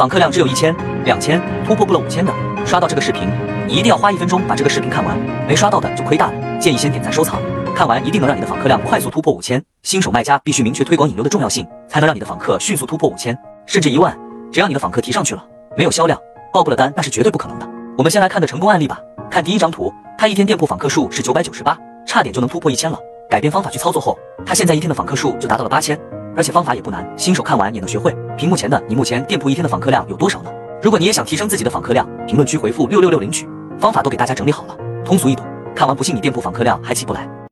访客量只有1000、2000，突破不了5000的，刷到这个视频，你一定要花1分钟把这个视频看完，没刷到的就亏大了。建议先点赞收藏，看完一定能让你的访客量快速突破5000。新手卖家必须明确推广引流的重要性，才能让你的访客迅速突破5000，甚至1万。只要你的访客提上去了，没有销量，爆不了单那是绝对不可能的。我们先来看个成功案例吧。看第一张图，他一天店铺访客数是998，差点就能突破1000了。改变方法去操作后，他现在一天的访客数就达到了8000，而且方法也不难，新手看完也能学会。屏幕前的你目前店铺一天的访客量有多少呢？如果你也想提升自己的访客量，评论区回复6660取，方法都给大家整理好了，通俗易懂。看完不信你店铺访客量还起不来，